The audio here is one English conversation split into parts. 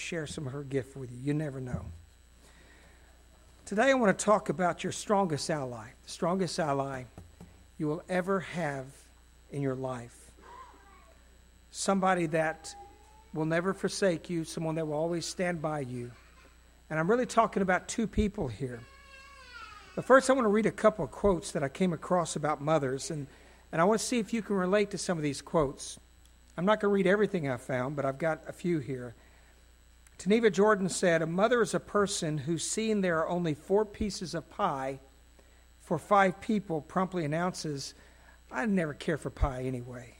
share some of her gift with you. You never know. Today I want to talk about your strongest ally, the strongest ally you will ever have in your life. Somebody that will never forsake you, someone that will always stand by you. And I'm really talking about two people here. But first I want to read a couple of quotes that I came across about mothers, and I want to see if you can relate to some of these quotes. I'm not going to read everything I found, but I've got a few here. Teneva Jordan said, "A mother is a person who, seeing there are only 4 pieces of pie for 5 people, promptly announces, 'I never care for pie anyway.'"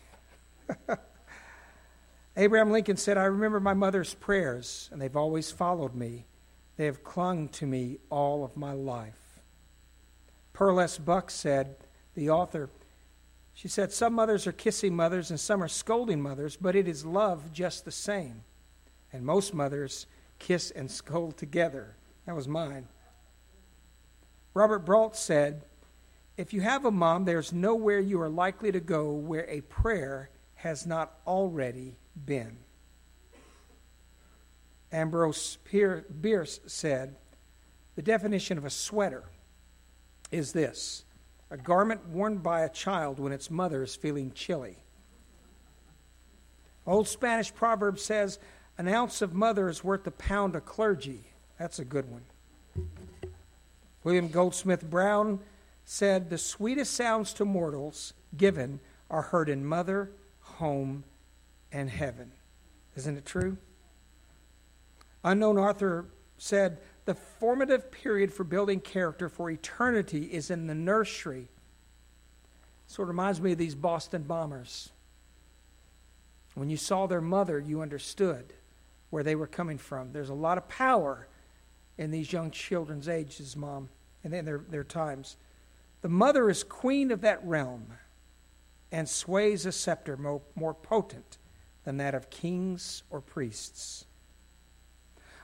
Abraham Lincoln said, "I remember my mother's prayers, and they've always followed me. They have clung to me all of my life." Pearl S. Buck said, the author, she said, "Some mothers are kissing mothers and some are scolding mothers, but it is love just the same. And most mothers kiss and scold together." That was mine. Robert Brault said, "If you have a mom, there's nowhere you are likely to go where a prayer has not already been." Ambrose Bierce said, "The definition of a sweater is this: a garment worn by a child when its mother is feeling chilly." Old Spanish proverb says, "An ounce of mother is worth a pound of clergy." That's a good one. William Goldsmith Brown said, "The sweetest sounds to mortals given are heard in mother, home, and heaven." Isn't it true? Unknown author said, "The formative period for building character for eternity is in the nursery." Sort of reminds me of these Boston bombers. When you saw their mother, you understood where they were coming from. There's a lot of power in these young children's ages, Mom, and in their times. The mother is queen of that realm and sways a scepter more potent than that of kings or priests.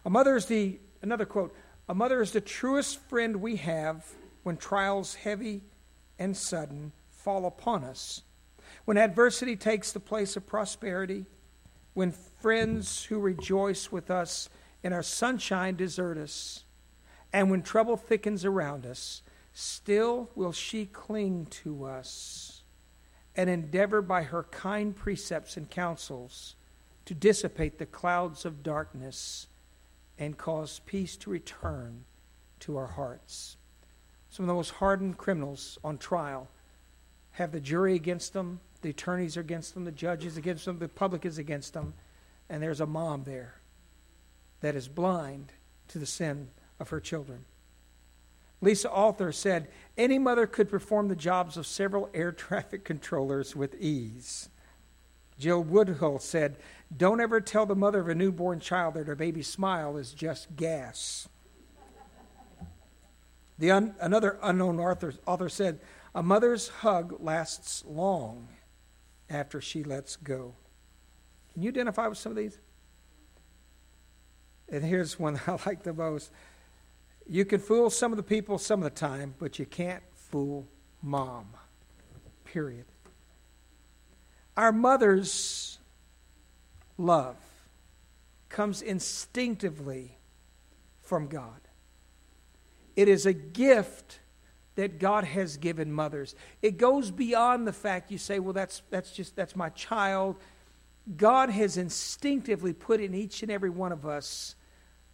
A mother is the, another quote, "A mother is the truest friend we have when trials heavy and sudden fall upon us, when adversity takes the place of prosperity, when friends who rejoice with us in our sunshine desert us, and when trouble thickens around us, still will she cling to us and endeavor by her kind precepts and counsels to dissipate the clouds of darkness and cause peace to return to our hearts." Some of the most hardened criminals on trial have the jury against them, the attorneys are against them, the judges against them, the public is against them, and there's a mom there that is blind to the sin of her children. Lisa Alther said, "Any mother could perform the jobs of several air traffic controllers with ease." Jill Woodhull said, "Don't ever tell the mother of a newborn child that her baby's smile is just gas." Another unknown author said, "A mother's hug lasts long after she lets go." Can you identify with some of these? And here's one I like the most. "You can fool some of the people some of the time, but you can't fool Mom." Period. Our mother's love comes instinctively from God. It is a gift that God has given mothers. It goes beyond the fact you say, "Well, that's my child." God has instinctively put in each and every one of us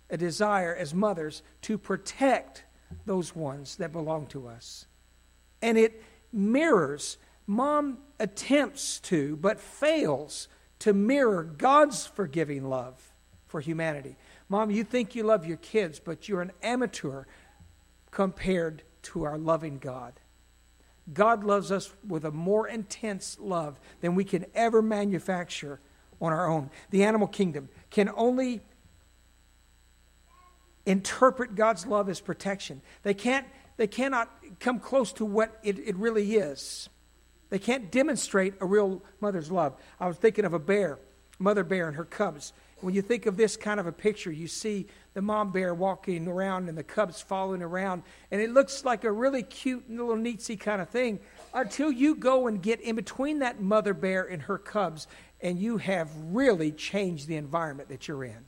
a desire as mothers to protect those ones that belong to us. And it mirrors. Mom attempts to, but fails to mirror God's forgiving love for humanity. Mom, you think you love your kids, but you're an amateur compared to our loving God. God loves us with a more intense love than we can ever manufacture on our own. The animal kingdom can only interpret God's love as protection. They cannot come close to what it really is. They can't demonstrate a real mother's love. I was thinking of a bear, mother bear and her cubs. When you think of this kind of a picture, you see the mom bear walking around and the cubs following around, and it looks like a really cute and little neatsy kind of thing until you go and get in between that mother bear and her cubs, and you have really changed the environment that you're in.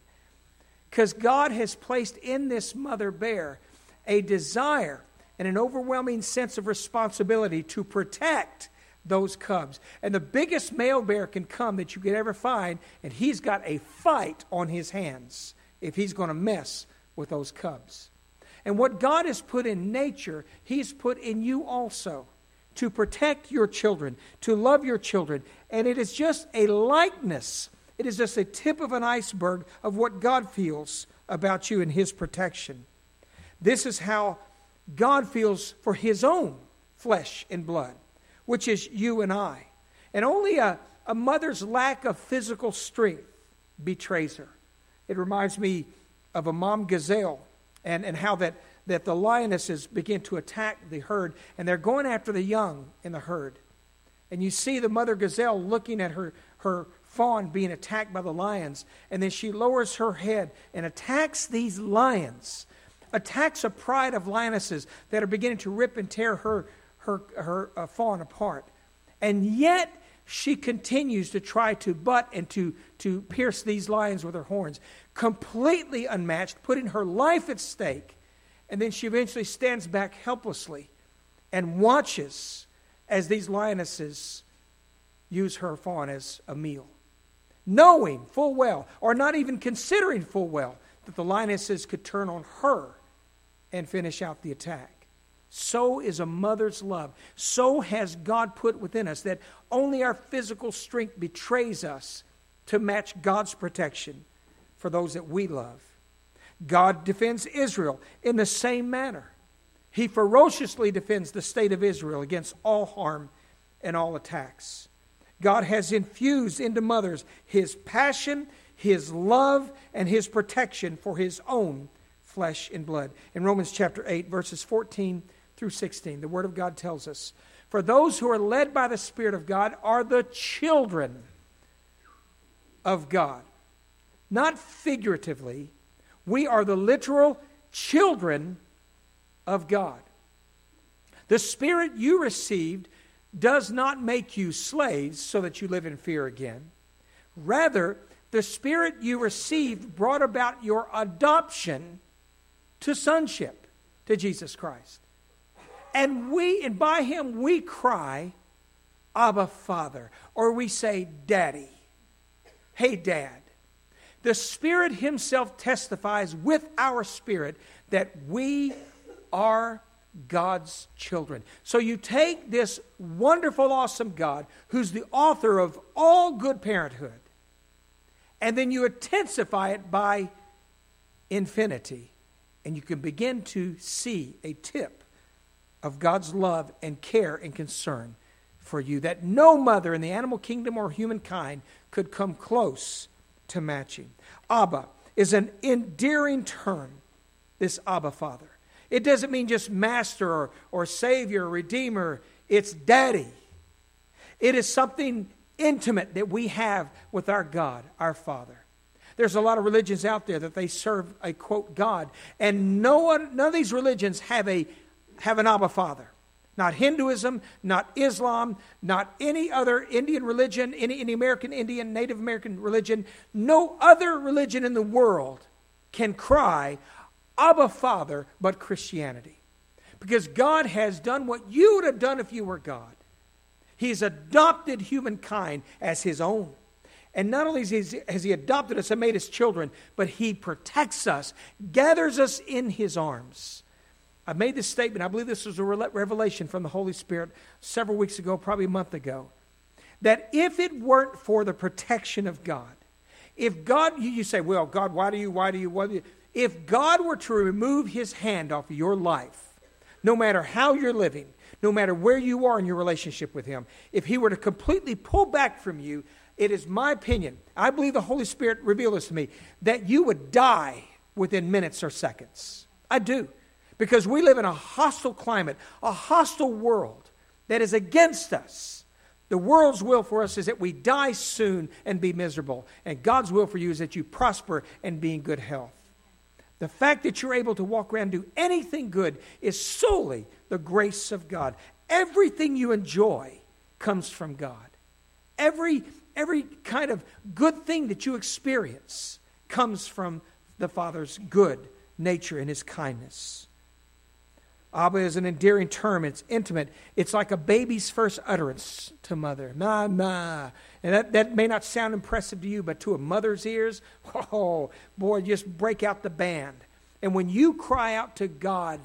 because God has placed in this mother bear a desire and an overwhelming sense of responsibility to protect those cubs. And the biggest male bear can come that you could ever find, and he's got a fight on his hands if he's going to mess with those cubs. And what God has put in nature, he's put in you also to protect your children, to love your children. And it is just a likeness. It is just a tip of an iceberg of what God feels about you and his protection. This is how God feels for his own flesh and blood, which is you and I. And only a mother's lack of physical strength betrays her. It reminds me of a mom gazelle and how that the lionesses begin to attack the herd, and they're going after the young in the herd. And you see the mother gazelle looking at her fawn being attacked by the lions, and then she lowers her head and attacks these lions, attacks a pride of lionesses that are beginning to rip and tear her fawn apart. And yet she continues to try to butt and to pierce these lions with her horns, completely unmatched, putting her life at stake. And then she eventually stands back helplessly and watches as these lionesses use her fawn as a meal, knowing full well, or not even considering full well, that the lionesses could turn on her and finish out the attack. So is a mother's love. So has God put within us that only our physical strength betrays us to match God's protection for those that we love. God defends Israel in the same manner. He ferociously defends the state of Israel against all harm and all attacks. God has infused into mothers his passion, his love, and his protection for his own flesh and blood. In Romans chapter 8, verses 14 through 16, the Word of God tells us, "For those who are led by the Spirit of God are the children of God." Not figuratively, we are the literal children of God. The Spirit you received does not make you slaves so that you live in fear again. Rather, the Spirit you received brought about your adoption to sonship, to Jesus Christ. And by him we cry, "Abba, Father," or we say, "Daddy." Hey, Dad. The Spirit himself testifies with our spirit that we are God's children. So you take this wonderful, awesome God, who's the author of all good parenthood, and then you intensify it by infinity. And you can begin to see a tip of God's love and care and concern for you that no mother in the animal kingdom or humankind could come close to matching. Abba is an endearing term, this Abba Father. It doesn't mean just master or savior or redeemer. It's daddy. It is something intimate that we have with our God, our Father. There's a lot of religions out there that they serve a, quote, God. And none of these religions have an Abba Father. Not Hinduism, not Islam, not any other Indian religion, any American Indian, Native American religion. No other religion in the world can cry, "Abba Father," but Christianity. Because God has done what you would have done if you were God. He's adopted humankind as his own. And not only has he adopted us and made us children, but he protects us, gathers us in his arms. I made this statement. I believe this was a revelation from the Holy Spirit several weeks ago, probably a month ago, that if it weren't for the protection of God, if God, you say, "Well, God, why do you? If God were to remove his hand off of your life, no matter how you're living, no matter where you are in your relationship with him, if he were to completely pull back from you, it is my opinion, I believe the Holy Spirit revealed this to me, that you would die within minutes or seconds. I do. Because we live in a hostile climate, a hostile world that is against us. The world's will for us is that we die soon and be miserable. And God's will for you is that you prosper and be in good health. The fact that you're able to walk around and do anything good is solely the grace of God. Everything you enjoy comes from God. Every kind of good thing that you experience comes from the Father's good nature and his kindness. Abba is an endearing term. It's intimate. It's like a baby's first utterance to mother. Mama. And that may not sound impressive to you, but to a mother's ears, oh, boy, just break out the band. And when you cry out to God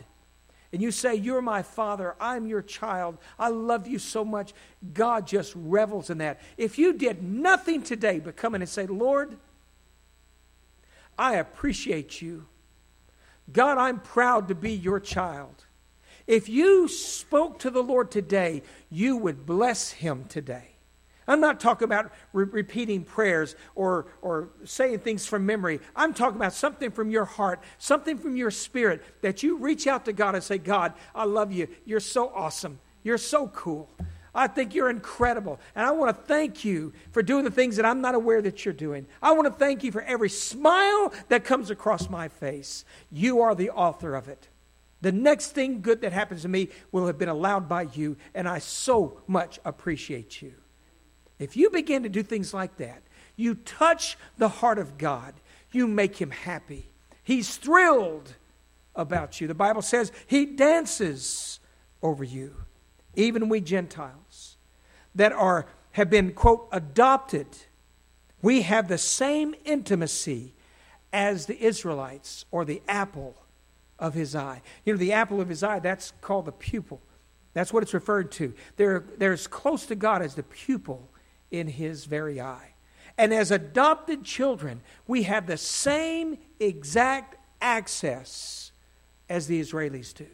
and you say, you're my Father, I'm your child, I love you so much, God just revels in that. If you did nothing today but come in and say, Lord, I appreciate you. God, I'm proud to be your child. If you spoke to the Lord today, you would bless him today. I'm not talking about repeating prayers or saying things from memory. I'm talking about something from your heart, something from your spirit, that you reach out to God and say, God, I love you. You're so awesome. You're so cool. I think you're incredible. And I want to thank you for doing the things that I'm not aware that you're doing. I want to thank you for every smile that comes across my face. You are the author of it. The next thing good that happens to me will have been allowed by you, and I so much appreciate you. If you begin to do things like that, you touch the heart of God. You make him happy. He's thrilled about you. The Bible says he dances over you. Even we Gentiles that have been, quote, adopted, we have the same intimacy as the Israelites, or the apple of his eye. You know, the apple of his eye, that's called the pupil. That's what it's referred to. They're as close to God as the pupil in his very eye. And as adopted children, we have the same exact access as the Israelites do,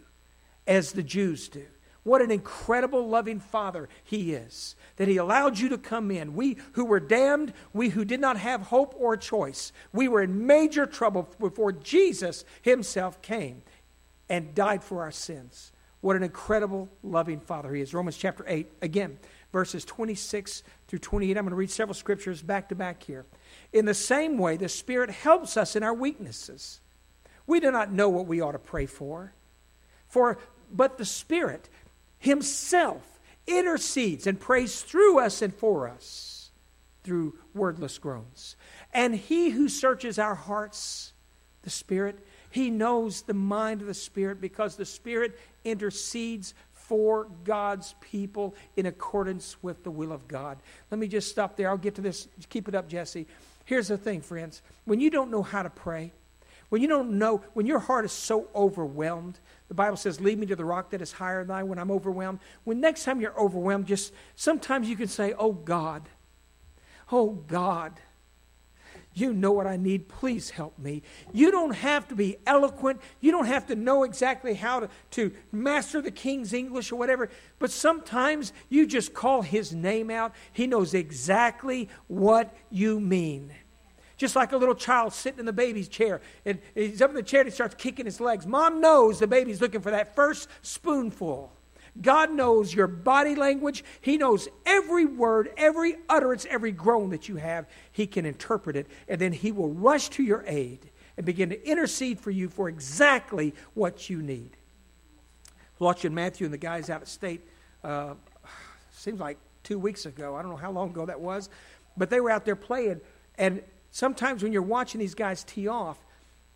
as the Jews do. What an incredible, loving Father he is, that he allowed you to come in. We who were damned, we who did not have hope or choice, we were in major trouble before Jesus himself came and died for our sins. What an incredible, loving Father he is. Romans chapter 8, again, verses 26 through 28. I'm going to read several scriptures back to back here. In the same way, the Spirit helps us in our weaknesses. We do not know what we ought to pray for but the Spirit himself intercedes and prays through us and for us through wordless groans. And he who searches our hearts, the Spirit, he knows the mind of the Spirit, because the Spirit intercedes for God's people in accordance with the will of God. Let me just stop there. I'll get to this. Keep it up, Jesse. Here's the thing, friends. When you don't know how to pray, when your heart is so overwhelmed, the Bible says, lead me to the rock that is higher than I, when I'm overwhelmed. When next time you're overwhelmed, just sometimes you can say, oh God, you know what I need. Please help me. You don't have to be eloquent. You don't have to know exactly how to master the King's English or whatever. But sometimes you just call his name out. He knows exactly what you mean. Just like a little child sitting in the baby's chair. And he's up in the chair and he starts kicking his legs. Mom knows the baby's looking for that first spoonful. God knows your body language. He knows every word, every utterance, every groan that you have. He can interpret it. And then he will rush to your aid and begin to intercede for you for exactly what you need. I was watching Matthew and the guys out of state, seems like 2 weeks ago. I don't know how long ago that was. But they were out there playing, and sometimes when you're watching these guys tee off,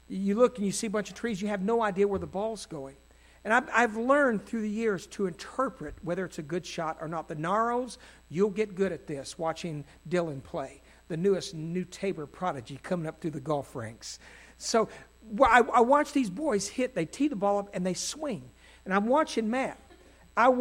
you look and you see a bunch of trees. You have no idea where the ball's going. And I've learned through the years to interpret whether it's a good shot or not. The Narrows, you'll get good at this watching Dylan play, the newest New Tabor prodigy coming up through the golf ranks. So I watch these boys hit. They tee the ball up and they swing. And I'm watching Matt. I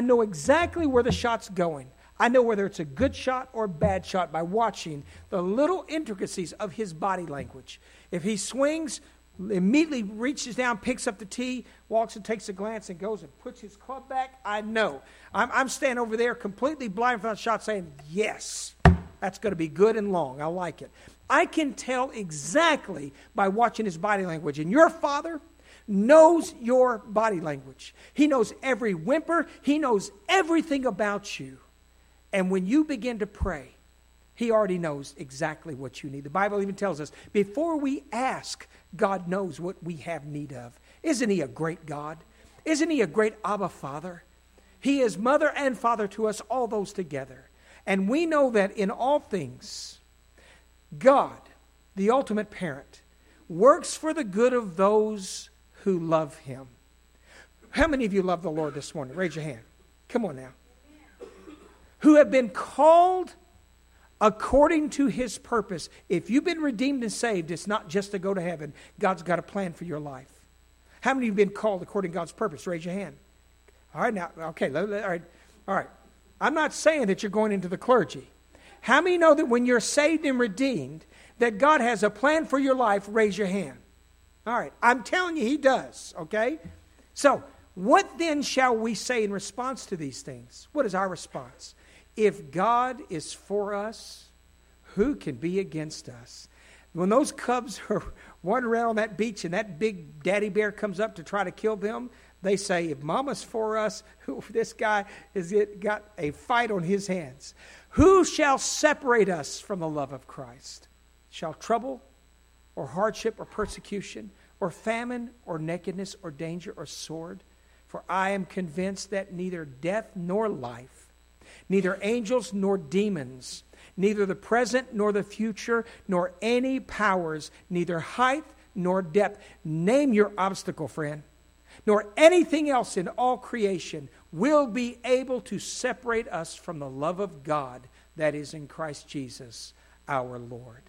know exactly where the shot's going. I know whether it's a good shot or a bad shot by watching the little intricacies of his body language. If he swings, immediately reaches down, picks up the tee, walks and takes a glance and goes and puts his club back, I know. I'm standing over there completely blind without a shot saying, yes, that's going to be good and long. I like it. I can tell exactly by watching his body language. And your Father knows your body language. He knows every whimper. He knows everything about you. And when you begin to pray, he already knows exactly what you need. The Bible even tells us, before we ask, God knows what we have need of. Isn't he a great God? Isn't he a great Abba Father? He is mother and father to us, all those together. And we know that in all things, God, the ultimate parent, works for the good of those who love him. How many of you love the Lord this morning? Raise your hand. Come on now. Who have been called according to his purpose. If you've been redeemed and saved, it's not just to go to heaven. God's got a plan for your life. How many of you have been called according to God's purpose? Raise your hand. All right, now, okay, all right. All right. I'm not saying that you're going into the clergy. How many know that when you're saved and redeemed, that God has a plan for your life? Raise your hand. All right, I'm telling you, he does, okay? So, what then shall we say in response to these things? What is our response? If God is for us, who can be against us? When those cubs are wandering around on that beach and that big daddy bear comes up to try to kill them, they say, if mama's for us, this guy has got a fight on his hands. Who shall separate us from the love of Christ? Shall trouble or hardship or persecution or famine or nakedness or danger or sword? For I am convinced that neither death nor life, neither angels nor demons, neither the present nor the future, nor any powers, neither height nor depth. Name your obstacle, friend. Nor anything else in all creation will be able to separate us from the love of God that is in Christ Jesus, our Lord.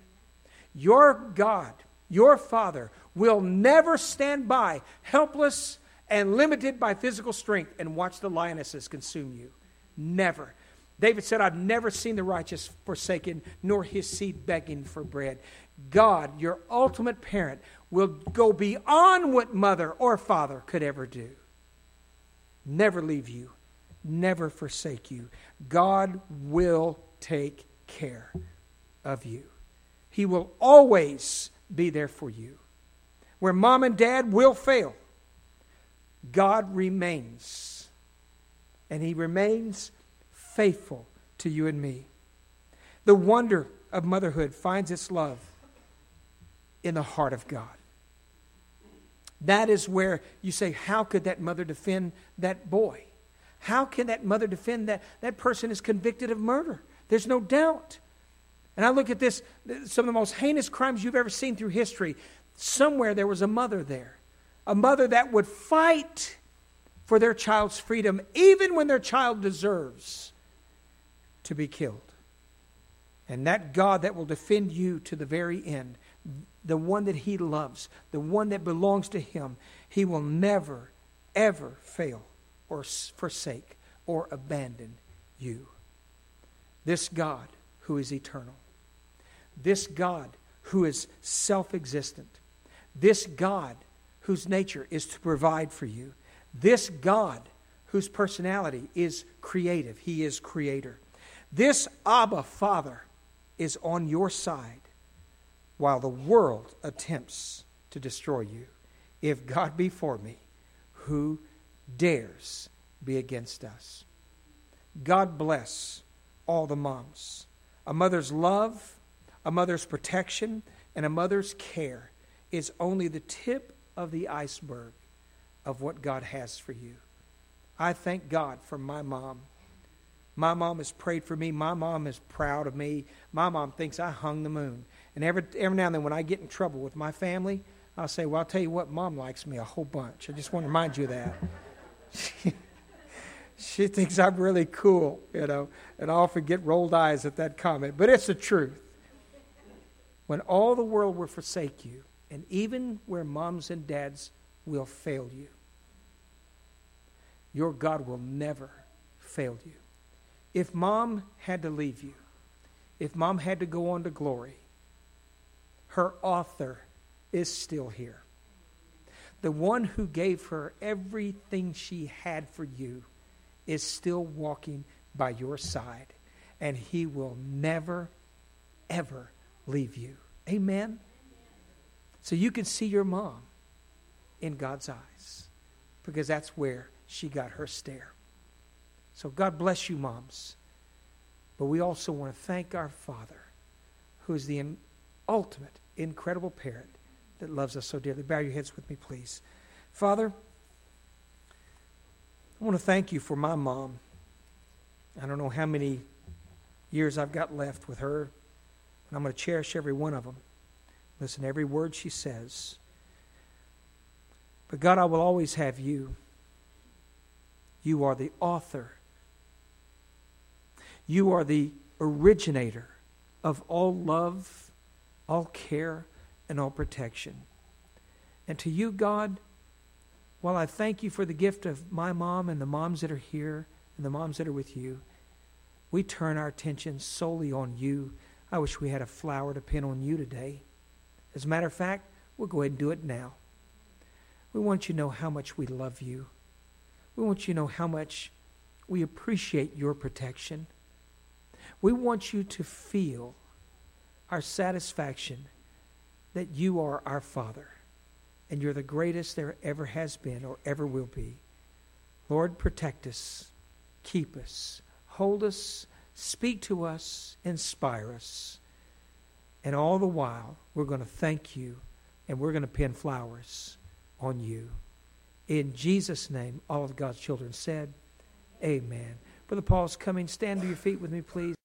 Your God, your Father, will never stand by, helpless and limited by physical strength, and watch the lionesses consume you. Never. David said, I've never seen the righteous forsaken, nor his seed begging for bread. God, your ultimate parent, will go beyond what mother or father could ever do. Never leave you. Never forsake you. God will take care of you. He will always be there for you. Where mom and dad will fail, God remains. And he remains faithful to you and me. The wonder of motherhood finds its love in the heart of God. That is where you say, how could that mother defend that boy? How can that mother defend that? That person is convicted of murder. There's no doubt. And I look at this, some of the most heinous crimes you've ever seen through history. Somewhere there was a mother there. A mother that would fight for their child's freedom, even when their child deserves to be killed. And that God that will defend you to the very end, the one that he loves, the one that belongs to him, he will never, ever fail or forsake or abandon you. This God who is eternal, this God who is self-existent, this God whose nature is to provide for you, this God whose personality is creative. He is creator. This Abba Father is on your side while the world attempts to destroy you. If God be for me, who dares be against us? God bless all the moms. A mother's love, a mother's protection, and a mother's care is only the tip of the iceberg of what God has for you. I thank God for my mom. My mom has prayed for me. My mom is proud of me. My mom thinks I hung the moon. And every now and then when I get in trouble with my family, I'll say, well, I'll tell you what, mom likes me a whole bunch. I just want to remind you of that. She thinks I'm really cool, you know, and I often get rolled eyes at that comment. But it's the truth. When all the world will forsake you, and even where moms and dads will fail you, your God will never fail you. If mom had to leave you, if mom had to go on to glory, her author is still here. The one who gave her everything she had for you is still walking by your side, and he will never, ever leave you. Amen? So you can see your mom in God's eyes, because that's where she got her stare. So God bless you, moms. But we also want to thank our Father, who is the ultimate, incredible parent that loves us so dearly. Bow your heads with me, please. Father, I want to thank you for my mom. I don't know how many years I've got left with her, and I'm going to cherish every one of them. Listen to every word she says. But God, I will always have you. You are the author. You are the originator of all love, all care, and all protection. And to you, God, while I thank you for the gift of my mom and the moms that are here and the moms that are with you, we turn our attention solely on you. I wish we had a flower to pin on you today. As a matter of fact, we'll go ahead and do it now. We want you to know how much we love you. We want you to know how much we appreciate your protection. We want you to feel our satisfaction that you are our Father and you're the greatest there ever has been or ever will be. Lord, protect us, keep us, hold us, speak to us, inspire us. And all the while, we're going to thank you and we're going to pin flowers on you. In Jesus' name, all of God's children said, Amen. Brother Paul's coming. Stand to your feet with me, please.